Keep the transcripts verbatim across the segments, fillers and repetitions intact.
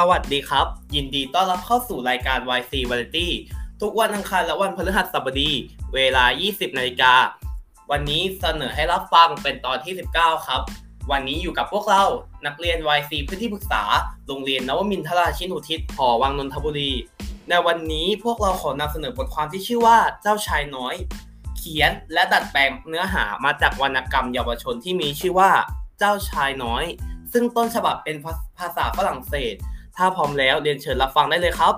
สวัสดีครับยินดีต้อนรับเข้าสู่รายการ วาย ซี Variety ทุกวันอังคารและวันพฤหัสบดีเวลา ยี่สิบนาฬิกาวันนี้เสนอให้รับฟังเป็นตอนที่สิบเก้าครับวันนี้อยู่กับพวกเรานักเรียน วาย ซี เพื่อนที่ปรึกษาโรงเรียนนวมินทราชินุทิศหอวังนนทบุรีในวันนี้พวกเราขอนำเสนอบทความที่ชื่อว่าเจ้าชายน้อยเขียนและดัดแปลงเนื้อหามาจากวรรณกรรมเยาวชนที่มีชื่อว่าเจ้าชายน้อยซึ่งต้นฉบับเป็นภาษาฝรั่งเศสถ้าพร้อมแล้วเรียนเชิญรับฟังได้เลยครับ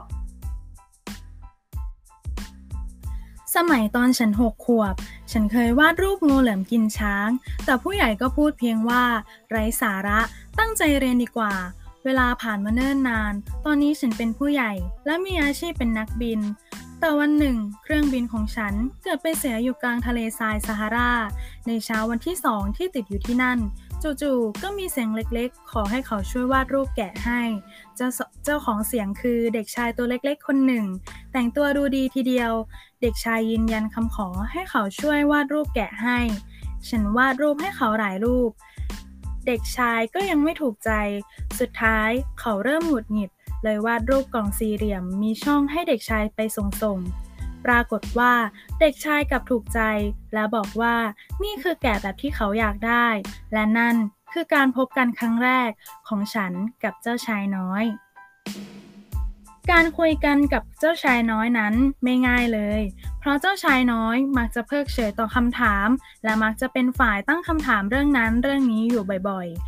สมัยตอนฉันหกขวบฉันเคยวาดรูปงูเหลือมกินช้างแต่ผู้ใหญ่ก็พูดเพียงว่าไร้สาระตั้งใจเรียนดีกว่าเวลาผ่านมาเนิ่นนานตอนนี้ฉันเป็นผู้ใหญ่และมีอาชีพเป็นนักบินแต่วันหนึ่งเครื่องบินของฉันเกิดไปเสียอยู่กลางทะเลทรายซาฮาราในเช้าวันที่สองที่ติดอยู่ที่นั่นจู่ๆก็มีเสียงเล็กๆขอให้เขาช่วยวาดรูปแกะให้เจ้าเจ้าของเสียงคือเด็กชายตัวเล็กๆคนหนึ่งแต่งตัวดูดีทีเดียวเด็กชายยืนยันคำขอให้เขาช่วยวาดรูปแกะให้ฉันวาดรูปให้เขาหลายรูปเด็กชายก็ยังไม่ถูกใจสุดท้ายเขาเริ่มหงุดหงิดเลยวาดรูปกล่องสี่เหลี่ยมมีช่องให้เด็กชายไปส่งๆปรากฏว่าเด็กชายกลับถูกใจและบอกว่านี่คือแกะแบบที่เขาอยากได้และนั่นคือการพบกันครั้งแรกของฉันกับเจ้าชายน้อยการคุยกันกับเจ้าชายน้อยนั้นไม่ง่ายเลยเพราะเจ้าชายน้อยมักจะเพิกเฉยต่อคำถามและมักจะเป็นฝ่ายตั้งคำถามเรื่องนั้นเรื่องนี้อยู่บ่อยๆ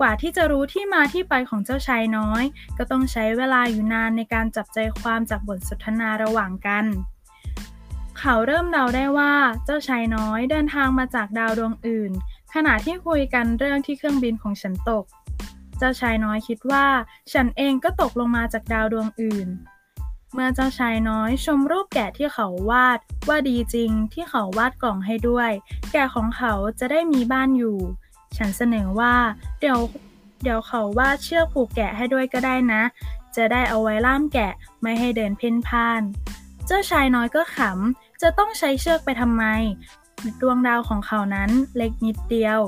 กว่าที่จะรู้ที่มาที่ไปของเจ้าชายน้อยก็ต้องใช้เวลาอยู่นานในการจับใจความจากบทสนทนาระหว่างกันเขาเริ่มเดาได้ว่าเจ้าชายน้อยเดินทางมาจากดาวดวงอื่นขณะที่คุยกันเรื่องที่เครื่องบินของฉันตกเจ้าชายน้อยคิดว่าฉันเองก็ตกลงมาจากดาวดวงอื่นเมื่อเจ้าชายน้อยชมรูปแกะที่เขาวาดว่าดีจริงที่เขาวาดกล่องให้ด้วยแกะของเขาจะได้มีบ้านอยู่ฉันเสนอว่าเดี๋ยวเดี๋ยวเขาวาดเชือกผูกแกะให้ด้วยก็ได้นะจะได้เอาไว้ล่ามแกะไม่ให้เดินเพ่นพ่านเจ้าชายน้อยก็ขำจะต้องใช้เชือกไปทำไมดวงดาวของเขานั้นเล็กนิดเดียว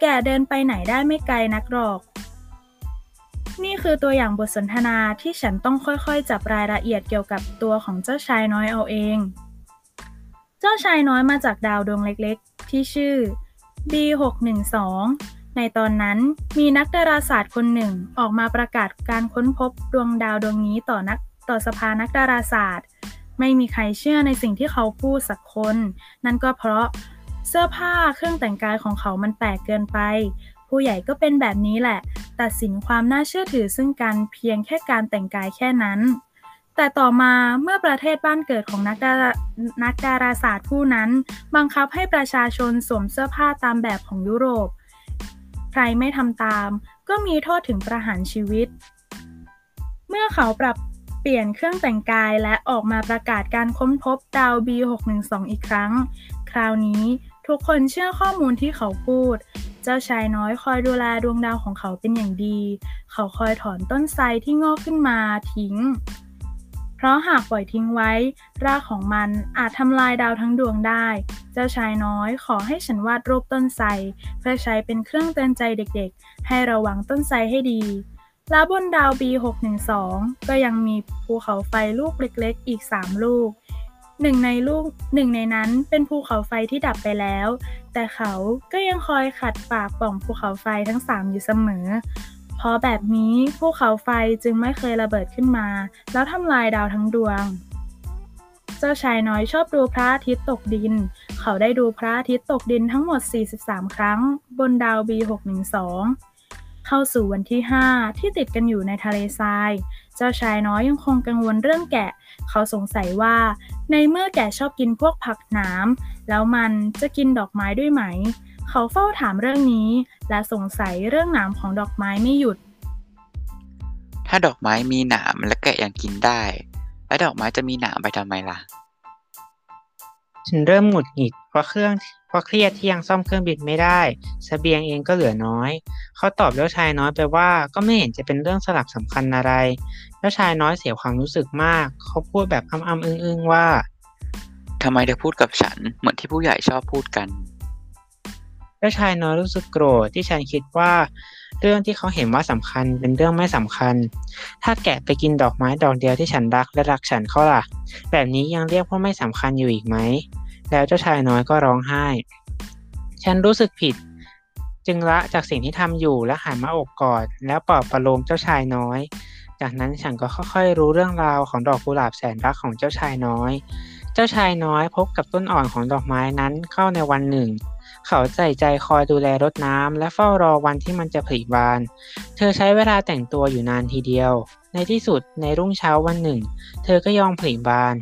แกะเดินไปไหนได้ไม่ไกลนักหรอกนี่คือตัวอย่างบทสนทนาที่ฉันต้องค่อยๆจับรายละเอียดเกี่ยวกับตัวของเจ้าชายน้อยเอาเองเจ้าชายน้อยมาจากดาวดวงเล็กๆที่ชื่อ บี หก หนึ่ง สอง ในตอนนั้นมีนักดาราศาสตร์คนหนึ่งออกมาประกาศการค้นพบดวงดาวดวงนี้ต่อนักต่อสภานักดาราศาสตร์ไม่มีใครเชื่อในสิ่งที่เขาพูดสักคนนั่นก็เพราะเสื้อผ้าเครื่องแต่งกายของเขามันแปลกเกินไปผู้ใหญ่ก็เป็นแบบนี้แหละตัดสินความน่าเชื่อถือซึ่งกันเพียงแค่การแต่งกายแค่นั้นแต่ต่อมาเมื่อประเทศบ้านเกิดของนักดารานักดาราศาสตร์ผู้นั้นบังคับให้ประชาชนสวมเสื้อผ้าตามแบบของยุโรปใครไม่ทำตามก็มีโทษถึงประหารชีวิตเมื่อเขาปรับเปลี่ยนเครื่องแต่งกายและออกมาประกาศการค้นพบดาว บี หก หนึ่ง สอง อีกครั้งคราวนี้ทุกคนเชื่อข้อมูลที่เขาพูดเจ้าชายน้อยคอยดูแลดวงดาวของเขาเป็นอย่างดีเขาคอยถอนต้นไทรที่งอกขึ้นมาทิ้งเพราะหากปล่อยทิ้งไว้รากของมันอาจทำลายดาวทั้งดวงได้เจ้าชายน้อยขอให้ฉันวาดรูปต้นไทรเพื่อใช้เป็นเครื่องเตือนใจเด็กๆให้ระวังต้นไทรให้ดีและบนดาว บี หก หนึ่ง สอง ก็ยังมีภูเขาไฟลูกเล็กๆอีกสามลูกหนึ่งในลูกหนึ่งในนั้นเป็นภูเขาไฟที่ดับไปแล้วแต่เขาก็ยังคอยขัดปากป่องภูเขาไฟทั้งสามอยู่เสมอเพราะแบบนี้ภูเขาไฟจึงไม่เคยระเบิดขึ้นมาแล้วทำลายดาวทั้งดวงเจ้าชายน้อยชอบดูพระอาทิตย์ตกดินเขาได้ดูพระอาทิตย์ตกดินทั้งหมดสี่สิบสามครั้งบนดาว บี หก หนึ่ง สอง เข้าสู่วันที่ห้าที่ติดกันอยู่ในทะเลทรายเจ้าชายน้อยยังคงกังวลเรื่องแกะเขาสงสัยว่าในเมื่อแกะชอบกินพวกผักหนามแล้วมันจะกินดอกไม้ด้วยไหมเขาเฝ้าถามเรื่องนี้และสงสัยเรื่องหนามของดอกไม้ไม่หยุดถ้าดอกไม้มีหนามและแกะยังกินได้แล้วดอกไม้จะมีหนามไปทำไมล่ะฉันเริ่มหงุดหงิดเพราะเครื่องเพราะเครียดที่ยังซ่อมเครื่องบินไม่ได้เสบียงเองก็เหลือน้อยเขาตอบเจ้าชายน้อยไปว่าก็ไม่เห็นจะเป็นเรื่องสลักสำคัญอะไรเจ้าชายน้อยเสียความรู้สึกมากเขาพูดแบบอ้ำๆอึ้งๆว่าทำไมเธอพูดกับฉันเหมือนที่ผู้ใหญ่ชอบพูดกัน เจ้าชายน้อยรู้สึกโกรธที่ฉันคิดว่าเรื่องที่เขาเห็นว่าสำคัญเป็นเรื่องไม่สำคัญถ้าแกะไปกินดอกไม้ดอกเดียวที่ฉันรักและรักฉันเขาล่ะแบบนี้ยังเรียกว่าไม่สำคัญอยู่อีกไหมแล้วเจ้าชายน้อยก็ร้องไห้ฉันรู้สึกผิดจึงละจากสิ่งที่ทำอยู่และหันมาอบกอดแล้วปลอบประโลมเจ้าชายน้อยจากนั้นฉันก็ค่อยๆรู้เรื่องราวของดอกกุหลาบแสนรักของเจ้าชายน้อยเจ้าชายน้อยพบกับต้นอ่อนของดอกไม้นั้นเข้าในวันหนึ่งเขาใส่ใจคอยดูแลรดน้ำและเฝ้ารอวันที่มันจะผลิบานเธอใช้เวลาแต่งตัวอยู่นานทีเดียวในที่สุดในรุ่งเช้าวันหนึ่งเธอก็ยอมผลิบาน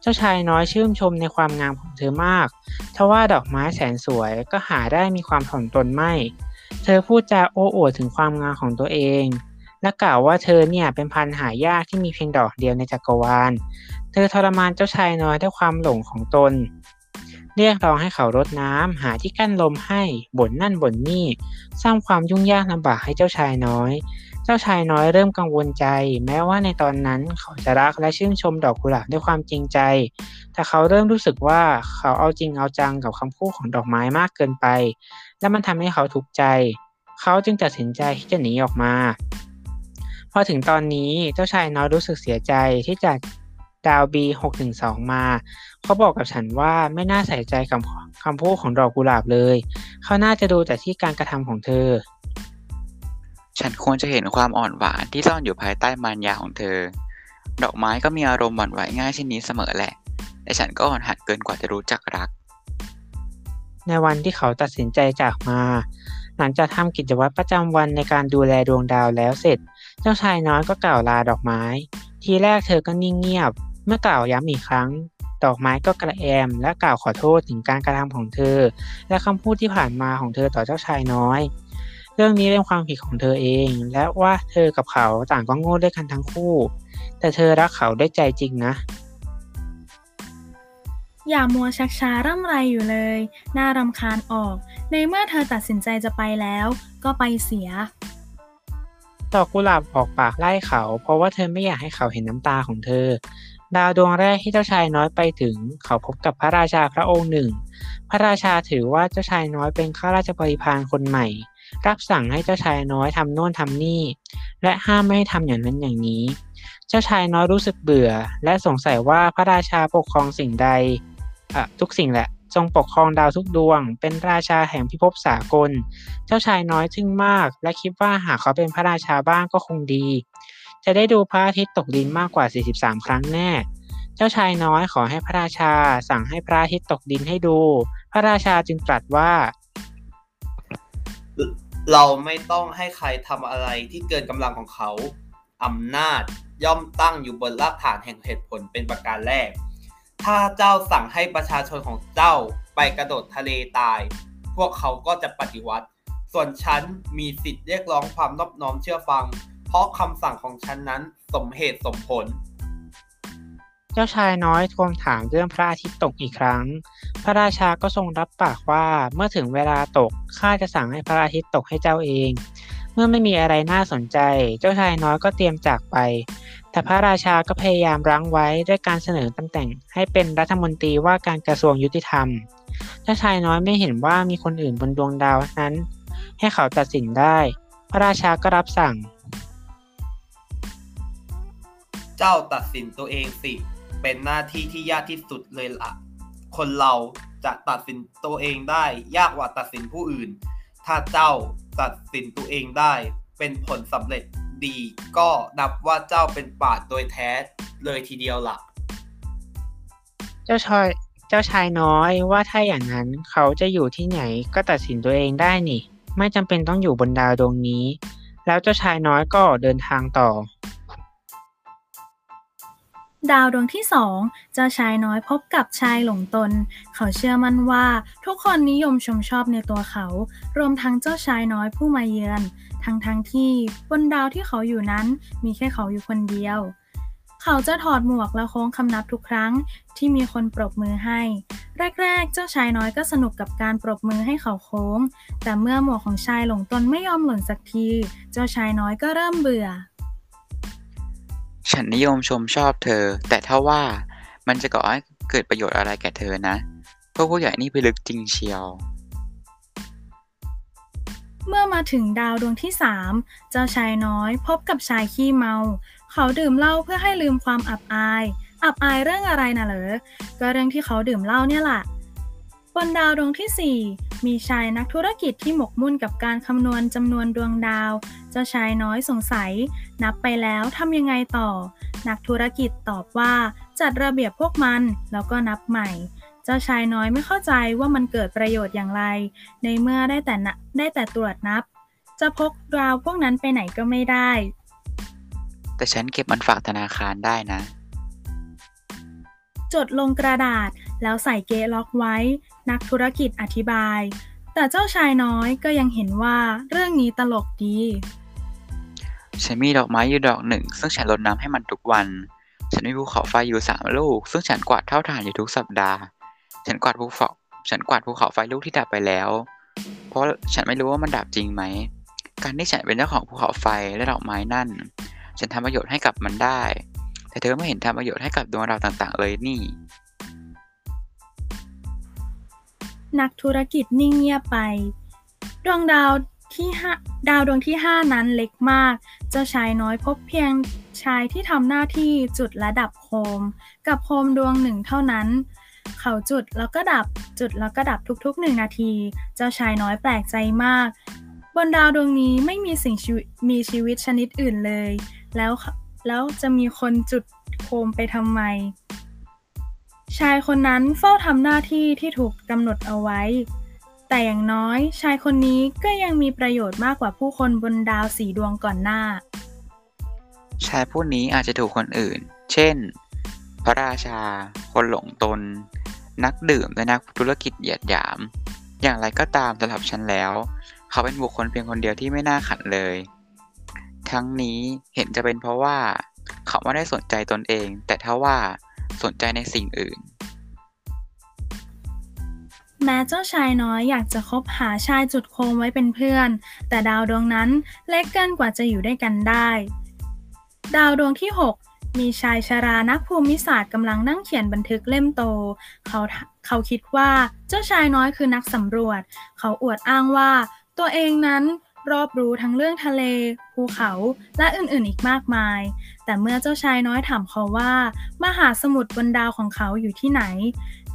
เจ้าชายน้อยชื่นชมในความงามของเธอมากทว่าดอกไม้แสนสวยก็หาได้มีความถ่อมตนไม่เธอพูดจาโอ้อวดถึงความงามของตัวเองและกล่าวว่าเธอเนี่ยเป็นพันธุ์หายากที่มีเพียงดอกเดียวในจักรวาลเธอทรมานเจ้าชายน้อยด้วยความหลงของตนเรียกร้องให้เขารดน้ำหาที่กั้นลมให้บ่นนั่นบ่นนี่สร้างความยุ่งยากลำบากให้เจ้าชายน้อยเจ้าชายน้อยเริ่มกังวลใจแม้ว่าในตอนนั้นเขาจะรักและชื่นชมดอกกุหลาบด้วยความจริงใจแต่เขาเริ่มรู้สึกว่าเขาเอาจริงเอาจังกับคำพูดของดอกไม้มากเกินไปและมันทำให้เขาทุกข์ใจเขาจึงตัดสินใจที่จะหนีออกมาพอถึงตอนนี้เจ้าชายน้อยรู้สึกเสียใจที่จากดาว บี หกหนึ่งสอง มาเขาบอกกับฉันว่าไม่น่าใส่ใจกับคำพูดของดอกกุหลาบเลยเขาน่าจะดูแต่ที่การกระทำของเธอฉันควรจะเห็นความอ่อนหวานที่ซ่อนอยู่ภายใต้มารยาของเธอดอกไม้ก็มีอารมณ์หวั่นไหวง่ายเช่นนี้เสมอแหละแต่ฉันก็อ่อนหัดเกินกว่าจะรู้จักรักในวันที่เขาตัดสินใจจากมาหลังจากทำกิจวัตรประจำวันในการดูแลดวงดาวแล้วเสร็จเจ้าชายน้อยก็กล่าวลาดอกไม้ทีแรกเธอก็นิ่งเงียบเมื่อกล่าวย้ำอีกครั้งดอกไม้ก็กระแอมและกล่าวขอโทษถึงการกระทำของเธอและคำพูดที่ผ่านมาของเธอต่อเจ้าชายน้อยเรื่องนี้เป็นความผิดของเธอเองและว่าเธอกับเขาต่างก็โง่ด้วยกันทั้งคู่แต่เธอรักเขาด้วยใจจริงนะอย่ามัวชักช้าร่ำไรอยู่เลยน่ารำคาญออกในเมื่อเธอตัดสินใจจะไปแล้วก็ไปเสียดอกกุหลาบออกปากไล่เขาเพราะว่าเธอไม่อยากให้เขาเห็นน้ำตาของเธอดาวดวงแรกที่เจ้าชายน้อยไปถึงเขาพบกับพระราชาพระองค์หนึ่งพระราชาถือว่าเจ้าชายน้อยเป็นข้าราชบริพารคนใหม่รับสั่งให้เจ้าชายน้อยทำโน่นทำนี่และห้ามไม่ให้ทำอย่างนั้นอย่างนี้เจ้าชายน้อยรู้สึกเบื่อและสงสัยว่าพระราชาปกครองสิ่งใดอ่ะทุกสิ่งแหละทรงปกครองดาวทุกดวงเป็นราชาแห่งพิภพสากลเจ้าชายน้อยทึ่งมากและคิดว่าหากเขาเป็นพระราชาบ้างก็คงดีจะได้ดูพระอาทิตย์ตกดินมากกว่าสี่สิบสามครั้งแน่เจ้าชายน้อยขอให้พระราชาสั่งให้พระอาทิตย์ตกดินให้ดูพระราชาจึงตรัสว่าเราไม่ต้องให้ใครทำอะไรที่เกินกำลังของเขาอำนาจย่อมตั้งอยู่บนรากฐานแห่งเหตุผลเป็นประการแรกถ้าเจ้าสั่งให้ประชาชนของเจ้าไปกระโดดทะเลตายพวกเขาก็จะปฏิวัติส่วนฉันมีสิทธิ์เรียกร้องความนอบน้อมเชื่อฟังเพราะคำสั่งของฉันนั้นสมเหตุสมผลเจ้าชายน้อยทวงถามเรื่องพระอาทิตย์ตกอีกครั้งพระราชาก็ทรงรับปากว่าเมื่อถึงเวลาตกข้าจะสั่งให้พระอาทิตย์ตกให้เจ้าเองเมื่อไม่มีอะไรน่าสนใจเจ้าชายน้อยก็เตรียมจากไปแต่พระราชาก็พยายามรั้งไว้ด้วยการเสนอตำแหน่งให้เป็นรัฐมนตรีว่าการกระทรวงยุติธรรมเจ้าชายน้อยไม่เห็นว่ามีคนอื่นบนดวงดาวนั้นให้เขาตัดสินได้พระราชาก็รับสั่งเจ้าตัดสินตัวเองสิเป็นหน้าที่ที่ยากที่สุดเลยล่ะคนเราจะตัดสินตัวเองได้ยากกว่าตัดสินผู้อื่นถ้าเจ้าตัดสินตัวเองได้เป็นผลสำเร็จดีก็นับว่าเจ้าเป็นปราชญ์โดยแท้เลยทีเดียวล่ะเจ้าชายเจ้าชายน้อยว่าถ้าอย่างนั้นเขาจะอยู่ที่ไหนก็ตัดสินตัวเองได้นี่ไม่จำเป็นต้องอยู่บนดาวดวงนี้แล้วเจ้าชายน้อยก็เดินทางต่อดาวดวงที่สองเจ้าชายน้อยพบกับชายหลงตนเขาเชื่อมั่นว่าทุกคนนิยมชมชอบในตัวเขารวมทั้งเจ้าชายน้อยผู้มาเยือนทั้งทั้งที่บนดาวที่เขาอยู่นั้นมีแค่เขาอยู่คนเดียวเขาจะถอดหมวกและโค้งคำนับทุกครั้งที่มีคนปรบมือให้แรกๆเจ้าชายน้อยก็สนุกกับการปรบมือให้เขาโค้งแต่เมื่อหมวกของชายหลงตนไม่ยอมหล่นสักทีเจ้าชายน้อยก็เริ่มเบื่อฉันนิยมชมชอบเธอแต่ถ้าว่ามันจะก่อให้เกิดประโยชน์อะไรแก่เธอนะพวกผู้ใหญ่นี่ไปลึกจริงเชียว เมื่อมาถึงดาวดวงที่สามเจ้าชายน้อยพบกับชายขี้เมาเขาดื่มเหล้าเพื่อให้ลืมความอับอายอับอายเรื่องอะไรน่ะเหรอก็เรื่องที่เขาดื่มเหล้าเนี่ยแหละบนดาวดวงที่สี่มีชายนักธุรกิจที่หมกมุ่นกับการคำนวณจำนวนดวงดาวเจ้าชายน้อยสงสัยนับไปแล้วทำยังไงต่อนักธุรกิจตอบว่าจัดระเบียบพวกมันแล้วก็นับใหม่เจ้าชายน้อยไม่เข้าใจว่ามันเกิดประโยชน์อย่างไรในเมื่อได้แต่ได้แต่ตรวจนับจะพกดาวพวกนั้นไปไหนก็ไม่ได้แต่ฉันเก็บมันฝากธนาคารได้นะจดลงกระดาษแล้วใส่เกะล็อกไว้นักธุรกิจอธิบายแต่เจ้าชายน้อยก็ยังเห็นว่าเรื่องนี้ตลกดีฉันมีดอกไม้อยู่ดอกหนึ่งซึ่งฉันรดน้ำให้มันทุกวันฉันมีภูเขาไฟอยู่สามลูกซึ่งฉันกวาดเท่าฐานอยู่ทุกสัปดาห์ฉันกวาดภูเขาฉันกวาดภูเขาไฟลูกที่ดับไปแล้วเพราะฉันไม่รู้ว่ามันดับจริงไหมการที่ฉันเป็นเจ้าของภูเขาไฟและดอกไม้นั่นฉันทำประโยชน์ให้กับมันได้แต่เธอไม่เห็นทำประโยชน์ให้กับดวงดาวต่างๆเลยนี่นักธุรกิจนิ่งเงียบไปดวงดาวที่ห้าดาวดวงที่ห้านั้นเล็กมากเจ้าชายน้อยพบเพียงชายที่ทำหน้าที่จุดและดับโคมกับโคมดวงหนึ่งเท่านั้นเขาจุดแล้วก็ดับจุดแล้วก็ดับทุกๆหนึ่งนาทีเจ้าชายน้อยแปลกใจมากบนดาวดวงนี้ไม่มีสิ่งมีชีวิตชนิดอื่นเลยแล้วแล้วจะมีคนจุดโคมไปทำไมชายคนนั้นเฝ้าทำหน้าที่ที่ถูกกำหนดเอาไว้แต่อย่างน้อยชายคนนี้ก็ยังมีประโยชน์มากกว่าผู้คนบนดาวสีดวงก่อนหน้าชายผู้นี้อาจจะถูกคนอื่นเช่นพระราชาคนหลงตนนักดื่มและนักธุรกิจเหยียดหยามอย่างไรก็ตามสำหรับฉันแล้วเขาเป็นบุคคลเพียงคนเดียวที่ไม่น่าขันเลยทั้งนี้เห็นจะเป็นเพราะว่าเขาไม่ได้สนใจตนเองแต่ถ้าว่าสนใจในสิ่งอื่นแม้เจ้าชายน้อยอยากจะคบหาชายจุดโคมไว้เป็นเพื่อนแต่ดาวดวงนั้นเล็กเกินกว่าจะอยู่ด้วยกันได้ดาวดวงที่หกมีชายชรานักภูมิศาสตร์กำลังนั่งเขียนบันทึกเล่มโตเขาเขาคิดว่าเจ้าชายน้อยคือนักสำรวจเขาอวดอ้างว่าตัวเองนั้นรอบรู้ทั้งเรื่องทะเลภูเขาและอื่นๆอีกมากมายแต่เมื่อเจ้าชายน้อยถามเขาว่ามหาสมุทรบนดาวของเขาอยู่ที่ไหน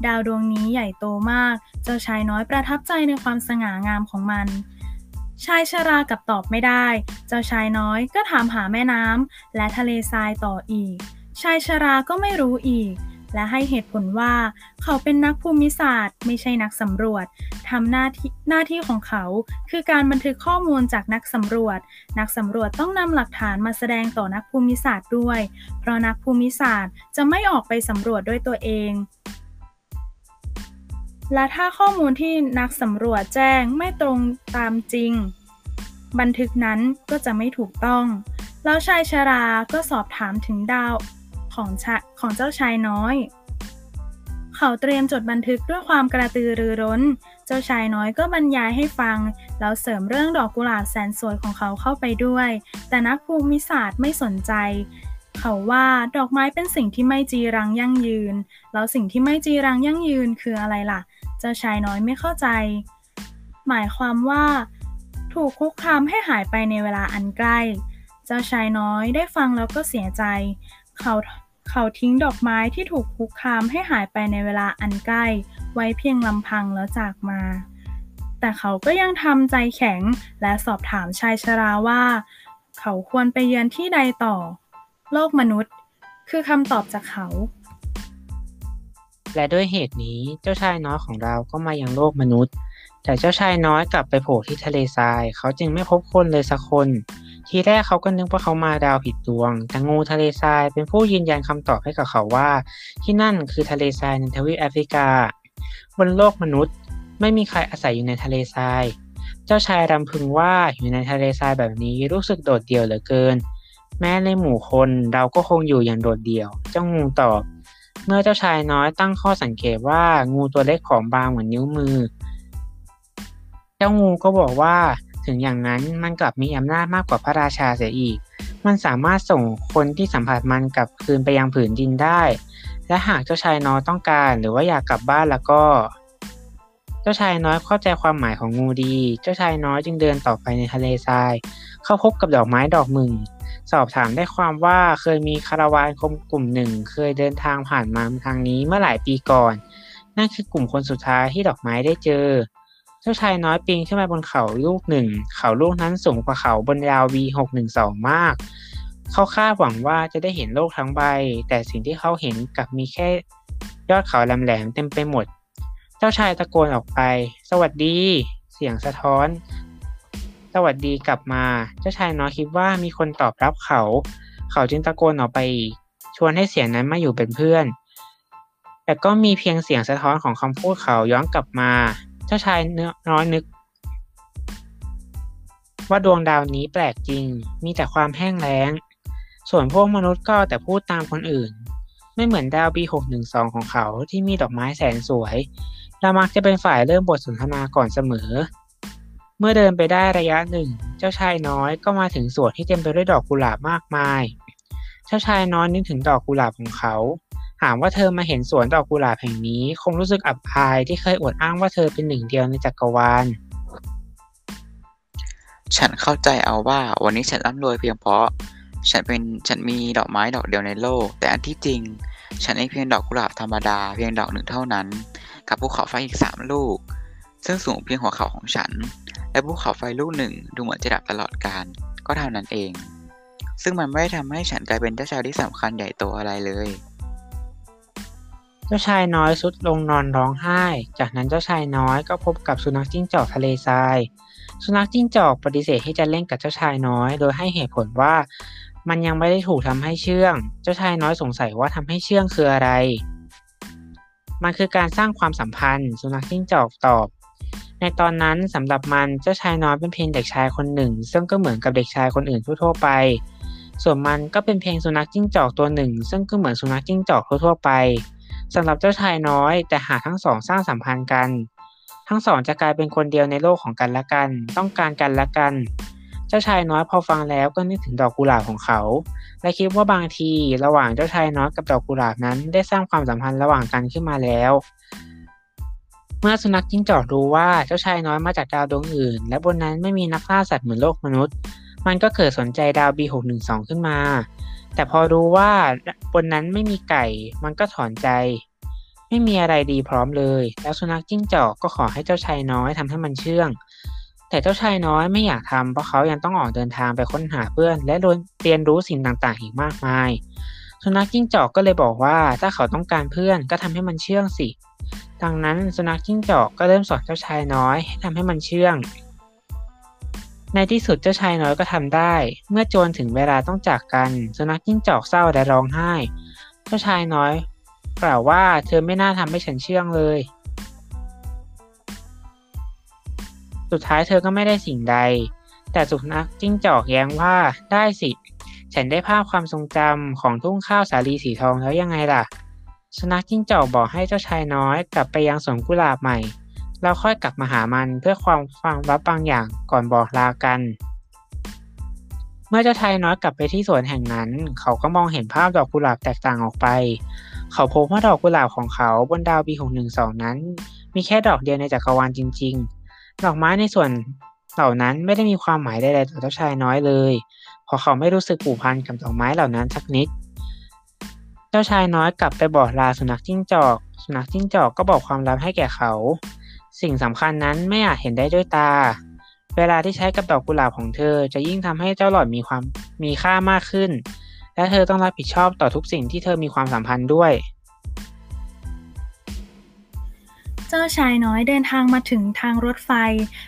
ดาวดวงนี้ใหญ่โตมากเจ้าชายน้อยประทับใจในความสง่างามของมันชายชรากลับตอบไม่ได้เจ้าชายน้อยก็ถามหาแม่น้ำและทะเลทรายต่ออีกชายชราก็ไม่รู้อีกและให้เหตุผลว่าเขาเป็นนักภูมิศาสตร์ไม่ใช่นักสำรวจทำหน้าที่หน้าที่ของเขาคือการบันทึกข้อมูลจากนักสำรวจนักสำรวจต้องนำหลักฐานมาแสดงต่อนักภูมิศาสตร์ด้วยเพราะนักภูมิศาสตร์จะไม่ออกไปสำรวจด้วยตัวเองและถ้าข้อมูลที่นักสำรวจแจ้งไม่ตรงตามจริงบันทึกนั้นก็จะไม่ถูกต้องแล้วชายชราก็สอบถามถึงดาวของของเจ้าชายน้อยเขาเตรียมจดบันทึกด้วยความกระตือรือร้นเจ้าชายน้อยก็บรรยายให้ฟังแล้วเสริมเรื่องดอกกุหลาบแสนสวยของเขาเข้าไปด้วยแต่นักภูมิศาสตร์ไม่สนใจเขาว่าดอกไม้เป็นสิ่งที่ไม่จีรังยั่งยืนแล้วสิ่งที่ไม่จีรังยั่งยืนคืออะไรล่ะเจ้าชายน้อยไม่เข้าใจหมายความว่าถูกคุกคามให้หายไปในเวลาอันใกล้เจ้าชายน้อยได้ฟังแล้วก็เสียใจเขาเขาทิ้งดอกไม้ที่ถูกคุกคามให้หายไปในเวลาอันใกล้ไว้เพียงลำพังแล้วจากมาแต่เขาก็ยังทำใจแข็งและสอบถามชายชราว่าเขาควรไปเยือนที่ใดต่อโลกมนุษย์คือคำตอบจากเขาและด้วยเหตุนี้เจ้าชายน้อยของเราก็มายังโลกมนุษย์แต่เจ้าชายน้อยกลับไปโผล่ที่ทะเลทรายเขาจึงไม่พบคนเลยสักคนทีแรกเขาก็นึกว่าเขามาดาวผิดดวงแต่งูทะเลทรายเป็นผู้ยืนยันคำตอบให้กับเขาว่าที่นั่นคือทะเลทรายในทวีปแอฟริกาบนโลกมนุษย์ไม่มีใครอาศัยอยู่ในทะเลทรายเจ้าชายรำพึงว่าอยู่ในทะเลทรายแบบนี้รู้สึกโดดเดี่ยวเหลือเกินแม้ในหมู่คนเราก็คงอยู่อย่างโดดเดี่ยวเจ้างูตอบเมื่อเจ้าชายน้อยตั้งข้อสังเกตว่างูตัวเล็กผอมบางเหมือนนิ้วมือเจ้างูก็บอกว่าถึงอย่างนั้นมันกลับมีอำนาจมากกว่าพระราชาเสียอีกมันสามารถส่งคนที่สัมผัสมันกลับคืนไปยังผืนดินได้และหากเจ้าชายน้อยต้องการหรือว่าอยากกลับบ้านแล้วก็ เจ้าชายน้อยเข้าใจความหมายของงูดีเจ้าชายน้อยจึงเดินต่อไปในทะเลทรายเข้าพบกับดอกไม้ดอกหนึ่งสอบถามได้ความว่าเคยมีคาราวานกลุ่มหนึ่งเคยเดินทางผ่านมาทางนี้เมื่อหลายปีก่อนนั่นคือกลุ่มคนสุดท้ายที่ดอกไม้ได้เจอเจ้าชายน้อยปีนขึ้นมาบนเขาลูกหนึ่งเขาลูกนั้นสูงกว่าเขาบนยาว บี หกหนึ่งสอง มากเขาคาดหวังว่าจะได้เห็นโลกทั้งใบแต่สิ่งที่เขาเห็นกลับมีแค่ยอดเขาแหลมๆเต็มไปหมดเจ้าชายตะโกนออกไปสวัสดีเสียงสะท้อนสวัสดีกลับมาเจ้าชายน้อยคิดว่ามีคนตอบรับเขาเขาจึงตะโกนออกไปอีกชวนให้เสียงนั้นมาอยู่เป็นเพื่อนแต่ก็มีเพียงเสียงสะท้อนของคำพูดเขาย้อนกลับมาเจ้าชายน้อยนึกว่าดวงดาวนี้แปลกจริงมีแต่ความแห้งแล้งส่วนพวกมนุษย์ก็แต่พูดตามคนอื่นไม่เหมือนดาว บี หกหนึ่งสอง ของเขาที่มีดอกไม้แสนสวยและมักจะเป็นฝ่ายเริ่มบทสนทนาก่อนเสมอเมื่อเดินไปได้ระยะหนึ่งเจ้าชายน้อยก็มาถึงสวนที่เต็มไปด้วยดอกกุหลาบมากมายเจ้าชายน้อยนึกถึงดอกกุหลาบของเขาถามว่าเธอมาเห็นสวนดอกกุหลาบแห่งนี้คงรู้สึกอับอายที่เคยอวดอ้างว่าเธอเป็นหนึ่งเดียวในจักรวาลฉันเข้าใจเอาว่าวันนี้ฉันร่ำรวยเพียงเพราะฉันเป็นฉันมีดอกไม้ดอกเดียวในโลกแต่อันที่จริงฉันเป็นเพียงดอกกุหลาบธรรมดาเพียงดอกหนึ่งเท่านั้นกับภูเขาไฟอีกสามลูกซึ่งสูงเพียงหัวเข่าของฉันและภูเขาไฟลูกหนึ่งดูเหมือนจะดับตลอดกาลก็เท่านั้นเองซึ่งมันไม่ได้ทำให้ฉันกลายเป็นเจ้าชายที่สำคัญใหญ่โตอะไรเลยเจ้าชายน้อยทรุดลงนอนร้องไห้จากนั้นเจ้าชายน้อยก็พบกับสุนัขจิ้งจอกทะเลทรายสุนัขจิ้งจอกปฏิเสธที่จะเล่นกับเจ้าชายน้อยโดยให้เหตุผลว่ามันยังไม่ได้ถูกทำให้เชื่องเจ้าชายน้อยสงสัยว่าทำให้เชื่องคืออะไรมันคือการสร้างความสัมพันธ์สุนัขจิ้งจอกตอบในตอนนั้นสำหรับมันเจ้าชายน้อยเป็นเพียงเด็กชายคนหนึ่งซึ่งก็เหมือนกับเด็กชายคนอื่นทั่วไปส่วนมันก็เป็นเพียงสุนัขจิ้งจอกตัวหนึ่งซึ่งก็เหมือนสุนัขจิ้งจอกทั่วไปสำหรับเจ้าชายน้อยแต่หากทั้งสองสร้างสัมพันธ์กันทั้งสองจะกลายเป็นคนเดียวในโลกของกันและกันต้องการกันและกันเจ้าชายน้อยพอฟังแล้วก็นึกถึงดอกกุหลาบของเขาและคิดว่าบางทีระหว่างเจ้าชายน้อยกับดอกกุหลาบนั้นได้สร้างความสัมพันธ์ระหว่างกันขึ้นมาแล้วเมื่อสุนัขจิ้งจอกรู้ว่าเจ้าชายน้อยมาจากดาวดวงอื่นและบนนั้นไม่มีนักล่าสัตว์เหมือนโลกมนุษย์มันก็เกิดสนใจดาว บี หกหนึ่งสอง ขึ้นมาแต่พอรู้ว่าบนนั้นไม่มีไก่มันก็ถอนใจไม่มีอะไรดีพร้อมเลยแล้วสุนัขจิ้งจอกก็ขอให้เจ้าชายน้อยทำให้มันเชื่องแต่เจ้าชายน้อยไม่อยากทำเพราะเขายังต้องออกเดินทางไปค้นหาเพื่อนและเรียนรู้สิ่งต่างๆอีกมากมายสุนัขจิ้งจอกก็เลยบอกว่าถ้าเขาต้องการเพื่อนก็ทำให้มันเชื่องสิดังนั้นสุนัขจิ้งจอกก็เริ่มสอนเจ้าชายน้อยให้ทำให้มันเชื่องในที่สุดเจ้าชายน้อยก็ทำได้เมื่อจวนถึงเวลาต้องจากกันสุนัขจิ้งจอกเศร้าและร้องไห้เจ้าชายน้อยกล่าวว่าเธอไม่น่าทำให้ฉันเชื่องเลยสุดท้ายเธอก็ไม่ได้สิ่งใดแต่สุนัขจิ้งจอกแย้งว่าได้สิฉันได้ภาพความทรงจำของทุ่งข้าวสาลีสีทองแล้วยังไงล่ะสุนัขจิ้งจอกบอกให้เจ้าชายน้อยกลับไปยังสวนกุหลาบใหม่แล้วค่อยกลับมาหามันเพื่อความฟังรับบางอย่างก่อนบอกลากันเมื่อเจ้าชายน้อยกลับไปที่สวนแห่งนั้นเขาก็มองเห็นภาพดอกกุหลาบแตกต่างออกไปเขาพบว่าดอกกุหลาบของเขาบนดาว บี หกหนึ่งสอง นั้นมีแค่ดอกเดียวในจักรวาลจริงๆดอกไม้ในส่วนเหล่านั้นไม่ได้มีความหมายใดๆต่อเจ้าชายน้อยเลยเพราะเขาไม่รู้สึกผูกพันกับดอกไม้เหล่านั้นสักนิดเจ้าชายน้อยกลับไปบอกลาสุนัขจิ้งจอกสุนัขจิ้งจอกก็บอกความลับให้แก่เขาสิ่งสำคัญนั้นไม่อาจเห็นได้ด้วยตาเวลาที่ใช้กับดอกกุหลาบของเธอจะยิ่งทำให้เจ้าหล่อนมีความมีค่ามากขึ้นและเธอต้องรับผิดชอบต่อทุกสิ่งที่เธอมีความสัมพันธ์ด้วยเจ้าชายน้อยเดินทางมาถึงทางรถไฟ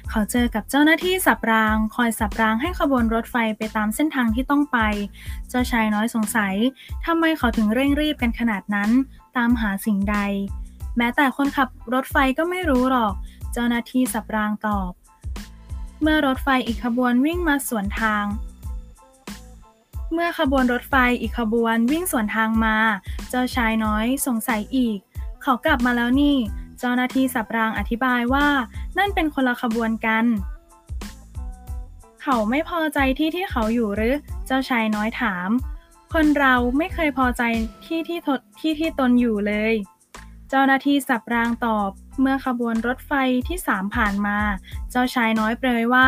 เขาเจอกับเจ้าหน้าที่สับรางคอยสับรางให้ขบวนรถไฟไปตามเส้นทางที่ต้องไปเจ้าชายน้อยสงสัยทำไมเขาถึงเร่งรีบกันขนาดนั้นตามหาสิ่งใดแม้แต่คนขับรถไฟก็ไม่รู้หรอกเจ้าหน้าที่สับรางตอบเมื่อรถไฟอีกขบวนวิ่งมาสวนทางเมื่อขบวนรถไฟอีกขบวนวิ่งสวนทางมาเจ้าชายน้อยสงสัยอีกเขากลับมาแล้วนี่เจ้าหน้าที่สับรางอธิบายว่านั่นเป็นคนละขบวนกันเขาไม่พอใจที่ที่เขาอยู่หรือเจ้าชายน้อยถามคนเราไม่เคยพอใจที่ที่ที่ที่ตนอยู่เลยเ จ้าหน้าที่สับรางตอบเมื่อขบวนรถไฟที่สามผ่านมาเจ้าชายน้อยเปรยว่า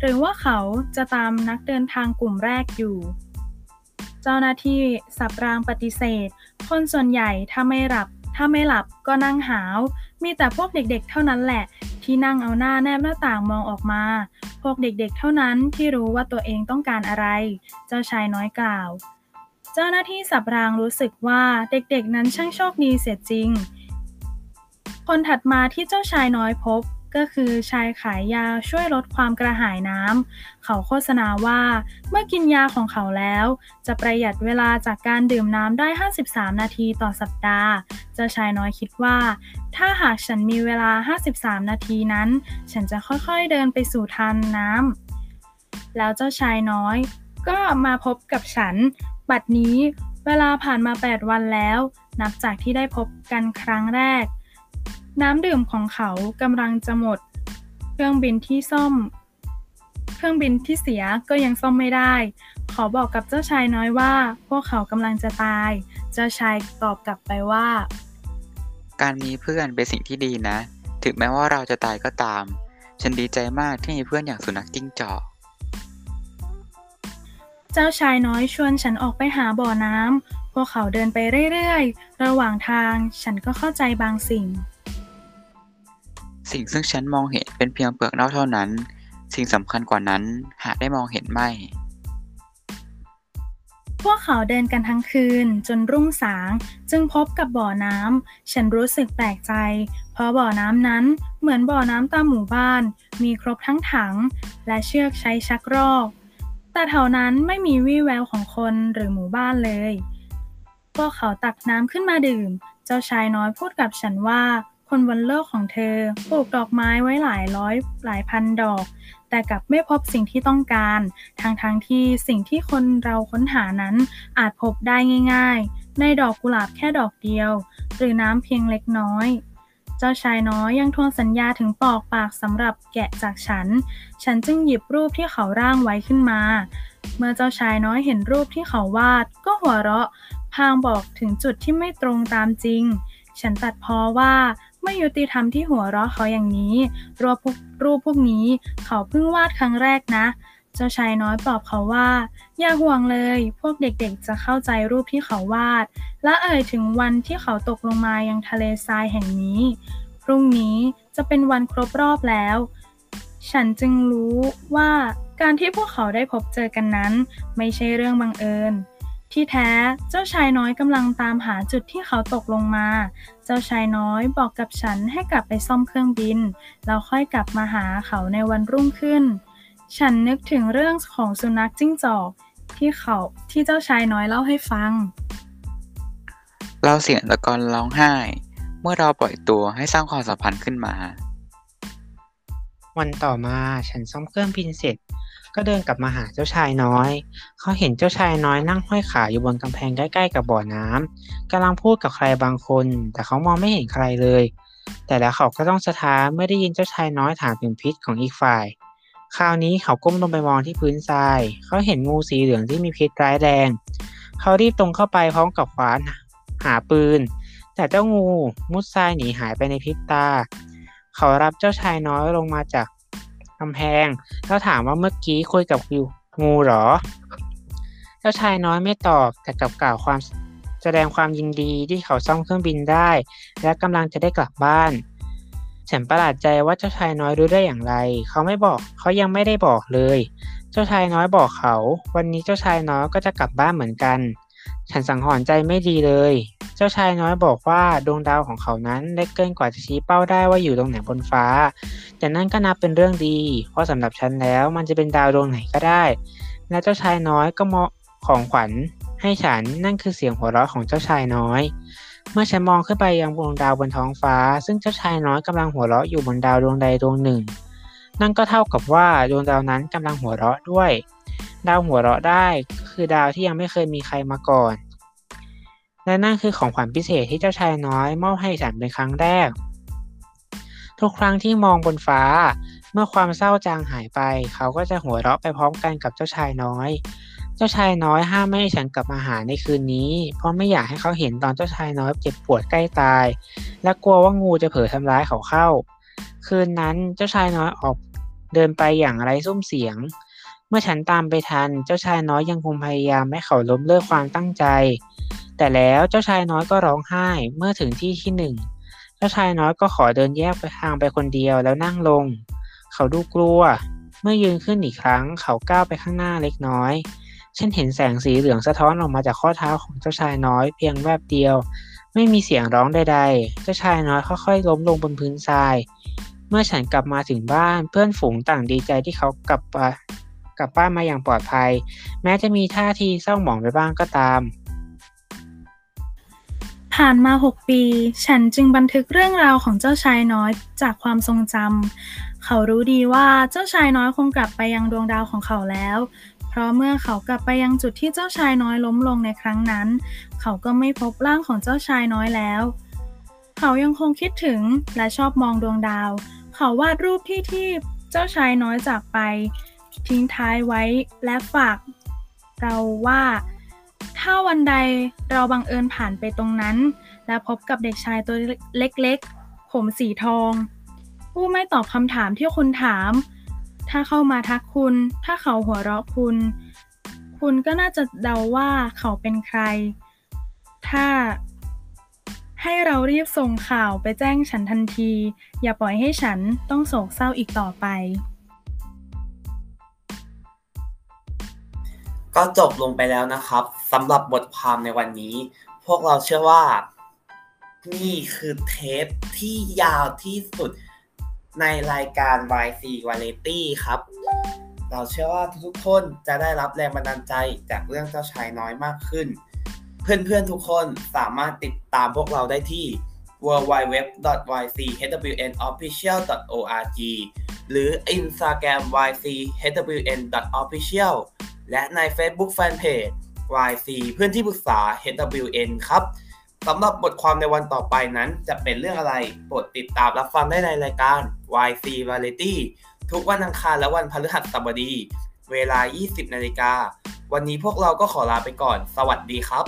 หรือว่าเขาจะตามนักเดินทางกลุ่มแรกอยู่เจ้าหน้าที่สับรางปฏิเสธคนส่วนใหญ่ถ้าไม่หลับถ้าไม่หลับก็นั่งหาวมีแต่พวกเด็กๆเท่านั้นแหละที่นั่งเอาหน้าแนบหน้าต่างมองออกมาพวกเด็กๆเท่านั้นที่รู้ว่าตัวเองต้องการอะไรเจ้าชายน้อยกล่าวเจ้าหน้าที่สับรางรู้สึกว่าเด็กๆนั้นช่างโชคดีเสียจริงคนถัดมาที่เจ้าชายน้อยพบก็คือชายขายยาช่วยลดความกระหายน้ำเขาโฆษณาว่าเมื่อกินยาของเขาแล้วจะประหยัดเวลาจากการดื่มน้ำได้ห้าสิบสามนาทีต่อสัปดาห์เจ้าชายน้อยคิดว่าถ้าหากฉันมีเวลาห้าสิบสามนาทีนั้นฉันจะค่อยๆเดินไปสู่ทานน้ำแล้วเจ้าชายน้อยก็มาพบกับฉันบัดนี้เวลาผ่านมาแปดวันแล้วนับจากที่ได้พบกันครั้งแรกน้ำดื่มของเขากำลังจะหมดเครื่องบินที่ซ่อมเครื่องบินที่เสียก็ยังซ่อมไม่ได้ขอบอกกับเจ้าชายน้อยว่าพวกเขากำลังจะตายเจ้าชายตอบกลับไปว่าการมีเพื่อนเป็นสิ่งที่ดีนะถึงแม้ว่าเราจะตายก็ตามฉันดีใจมากที่มีเพื่อนอย่างสุนัขจิ้งจอกเจ้าชายน้อยชวนฉันออกไปหาบ่อน้ำพวกเขาเดินไปเรื่อยๆระหว่างทางฉันก็เข้าใจบางสิ่งสิ่งซึ่งฉันมองเห็นเป็นเพียงเปลือกนอกเท่านั้นสิ่งสำคัญกว่านั้นหากได้มองเห็นไม่พวกเขาเดินกันทั้งคืนจนรุ่งสางจึงพบกับบ่อน้ำฉันรู้สึกแปลกใจเพราะบ่อน้ำนั้นเหมือนบ่อน้ำตามหมู่บ้านมีครบทั้งถังและเชือกใช้ชักรอกแต่แถวนั้นไม่มีวี่แววของคนหรือหมู่บ้านเลยพวกเขาตักน้ำขึ้นมาดื่มเจ้าชายน้อยพูดกับฉันว่าคนบนโลกของเธอปลูกดอกไม้ไว้หลายร้อยหลายพันดอกแต่กลับไม่พบสิ่งที่ต้องการทั้งๆที่สิ่งที่คนเราค้นหานั้นอาจพบได้ง่ายๆในดอกกุหลาบแค่ดอกเดียวหรือน้ำเพียงเล็กน้อยเจ้าชายน้อยยังทวงสัญญาถึงปอกปากสำหรับแกะจากฉันฉันจึงหยิบรูปที่เขาร่างไว้ขึ้นมาเมื่อเจ้าชายน้อยเห็นรูปที่เขาวาดก็หัวเราะพางบอกถึงจุดที่ไม่ตรงตามจริงฉันตัดพ้อว่าไม่ยุติธรรมที่หัวเราะเขาอย่างนี้รูปพวกรูปพวกนี้เขาเพิ่งวาดครั้งแรกนะเจ้าชายน้อยปลอบเขาว่าอย่าห่วงเลยพวกเด็กๆจะเข้าใจรูปที่เขาวาดและเอ่ยถึงวันที่เขาตกลงมายังทะเลทรายแห่งนี้พรุ่งนี้จะเป็นวันครบรอบแล้วฉันจึงรู้ว่าการที่พวกเขาได้พบเจอกันนั้นไม่ใช่เรื่องบังเอิญที่แท้เจ้าชายน้อยกำลังตามหาจุดที่เขาตกลงมาเจ้าชายน้อยบอกกับฉันให้กลับไปซ่อมเครื่องบินแล้วค่อยกลับมาหาเขาในวันรุ่งขึ้นฉันนึกถึงเรื่องของสุนัขจิ้งจอกที่เขาที่เจ้าชายน้อยเล่าให้ฟังเราเสียงตะกอนร้องไห้เมื่อเราปล่อยตัวให้สร้างความสัมพันธ์ขึ้นมาวันต่อมาฉันซ่อมเครื่องบินเสร็จก็เดินกลับมาหาเจ้าชายน้อยเขาเห็นเจ้าชายน้อยนั่งห้อยขาอยู่บนกำแพงใกล้ๆกับบ่อน้ำกำลังพูดกับใครบางคนแต่เขามองไม่เห็นใครเลยแต่แล้วเขาก็ต้องสะท้านเมื่อได้ยินเจ้าชายน้อยถามถึงพิษของอีกฝ่ายคราวนี้เขาก้มลงไปมองที่พื้นทรายเขาเห็นงูสีเหลืองที่มีพิษร้ายแรงเขารีบตรงเข้าไปพร้อมกับขวานหาปืนแต่เจ้างูมุดทรายหนีหายไปในพริบตาเขารับเจ้าชายน้อยลงมาจากกำแพงแล้วถามว่าเมื่อกี้คุยกับงูหรอเจ้าชายน้อยไม่ตอบแต่กลับกล่าวความแสดงความยินดีที่เขาซ่อมเครื่องบินได้และกำลังจะได้กลับบ้านฉันประหลาดใจว่าเจ้าชายน้อยรู้ได้อย่างไรเขาไม่บอกเขายังไม่ได้บอกเลยเจ้าชายน้อยบอกเขาวันนี้เจ้าชายน้อยก็จะกลับบ้านเหมือนกันฉันสังหรณ์ใจไม่ดีเลยเจ้าชายน้อยบอกว่าดวงดาวของเขานั้นเล็กเกินกว่าจะชี้เป้าได้ว่าอยู่ตรงไหนบนฟ้าแต่นั่นก็นับเป็นเรื่องดีเพราะสำหรับฉันแล้วมันจะเป็นดาวดวงไหนก็ได้และเจ้าชายน้อยก็มอบของขวัญให้ฉันนั่นคือเสียงหัวเราะของเจ้าชายน้อยเมื่อฉันมองขึ้นไปยังดวงดาวบนท้องฟ้าซึ่งเจ้าชายน้อยกำลังหัวเราะอยู่บนดาวดวงใดดวงหนึ่งนั่นก็เท่ากับว่าดวงดาวนั้นกำลังหัวเราะด้วยดาวหัวเราะได้คือดาวที่ยังไม่เคยมีใครมาก่อนและนั่นคือของขวัญพิเศษที่เจ้าชายน้อยมอบให้ฉันเป็นครั้งแรกทุกครั้งที่มองบนฟ้าเมื่อความเศร้าจางหายไปเขาก็จะหัวเราะไปพร้อมกันกับเจ้าชายน้อย เจ้าชายน้อยห้ามไม่ให้ฉันกลับมาหาในคืนนี้เพราะไม่อยากให้เขาเห็นตอนเจ้าชายน้อยเจ็บปวดใกล้ตายและกลัวว่างูจะเผลอทำร้ายเขาเข้าคืนนั้นเจ้าชายน้อยออกเดินไปอย่างไร้ซุ้มเสียงเมื่อฉันตามไปทันเจ้าชายน้อยยังคงพยายามให้เขาล้มเลิกความตั้งใจแต่แล้วเจ้าชายน้อยก็ร้องไห้เมื่อถึงที่ที่หนึ่งเจ้าชายน้อยก็ขอเดินแยกไปทางไปคนเดียวแล้วนั่งลงเขาดูกลัวเมื่อยืนขึ้นอีกครั้งเขาก้าวไปข้างหน้าเล็กน้อยฉันเห็นแสงสีเหลืองสะท้อนออกมาจากข้อเท้าของเจ้าชายน้อยเพียงแวบเดียวไม่มีเสียงร้องใดๆเจ้าชายน้อยค่อยๆล้มลงบนพื้นทรายเมื่อฉันกลับมาถึงบ้านเพื่อนฝูงต่างดีใจที่เขากลับมากลับบ้านมาอย่างปลอดภัยแม้จะมีท่าทีเศร้าหมองไปบ้างก็ตามผ่านมาหกปีฉันจึงบันทึกเรื่องราวของเจ้าชายน้อยจากความทรงจำเขารู้ดีว่าเจ้าชายน้อยคงกลับไปยังดวงดาวของเขาแล้วเพราะเมื่อเขากลับไปยังจุดที่เจ้าชายน้อยล้มลงในครั้งนั้นเขาก็ไม่พบร่างของเจ้าชายน้อยแล้วเขายังคงคิดถึงและชอบมองดวงดาวเขาวาดรูปที่ที่เจ้าชายน้อยจากไปทิ้งท้ายไว้และฝากเราว่าถ้าวันใดเราบังเอิญผ่านไปตรงนั้นและพบกับเด็กชายตัวเล็กๆผมสีทองผู้ไม่ตอบคำถามที่คุณถามถ้าเข้ามาทักคุณถ้าเขาหัวเราะคุณคุณก็น่าจะเดาว่าเขาเป็นใครถ้าให้เรารีบส่งข่าวไปแจ้งฉันทันทีอย่าปล่อยให้ฉันต้องโศกเศร้าอีกต่อไปก็จบลงไปแล้วนะครับสำหรับบทความในวันนี้พวกเราเชื่อว่านี่คือเทปที่ยาวที่สุดในรายการ วาย ซี Variety ครับเราเชื่อว่าทุกคนจะได้รับแรงบันดาลใจจากเรื่องเจ้าชายน้อยมากขึ้นเพื่อนๆทุกคนสามารถติดตามพวกเราได้ที่ ดับเบิลยู ดับเบิลยู ดับเบิลยู ดอท วาย ซี ดับเบิลยู เอ็น ออฟฟิเชียล ดอท โอ อาร์ จี หรือ Instagram วาย ซี ดับเบิลยู เอ็น ดอท ออฟฟิเชียล และใน Facebook Fanpage วาย ซี เพื่อนที่ปรึกษา เอช ดับเบิลยู เอ็น ครับสำหรับบทความในวันต่อไปนั้นจะเป็นเรื่องอะไรโปรดติดตามรับฟังได้ในรายการ วาย ซี Variety ทุกวันอังคารและวันพฤหัสบดีเวลา ยี่สิบนาฬิกาวันนี้พวกเราก็ขอลาไปก่อนสวัสดีครับ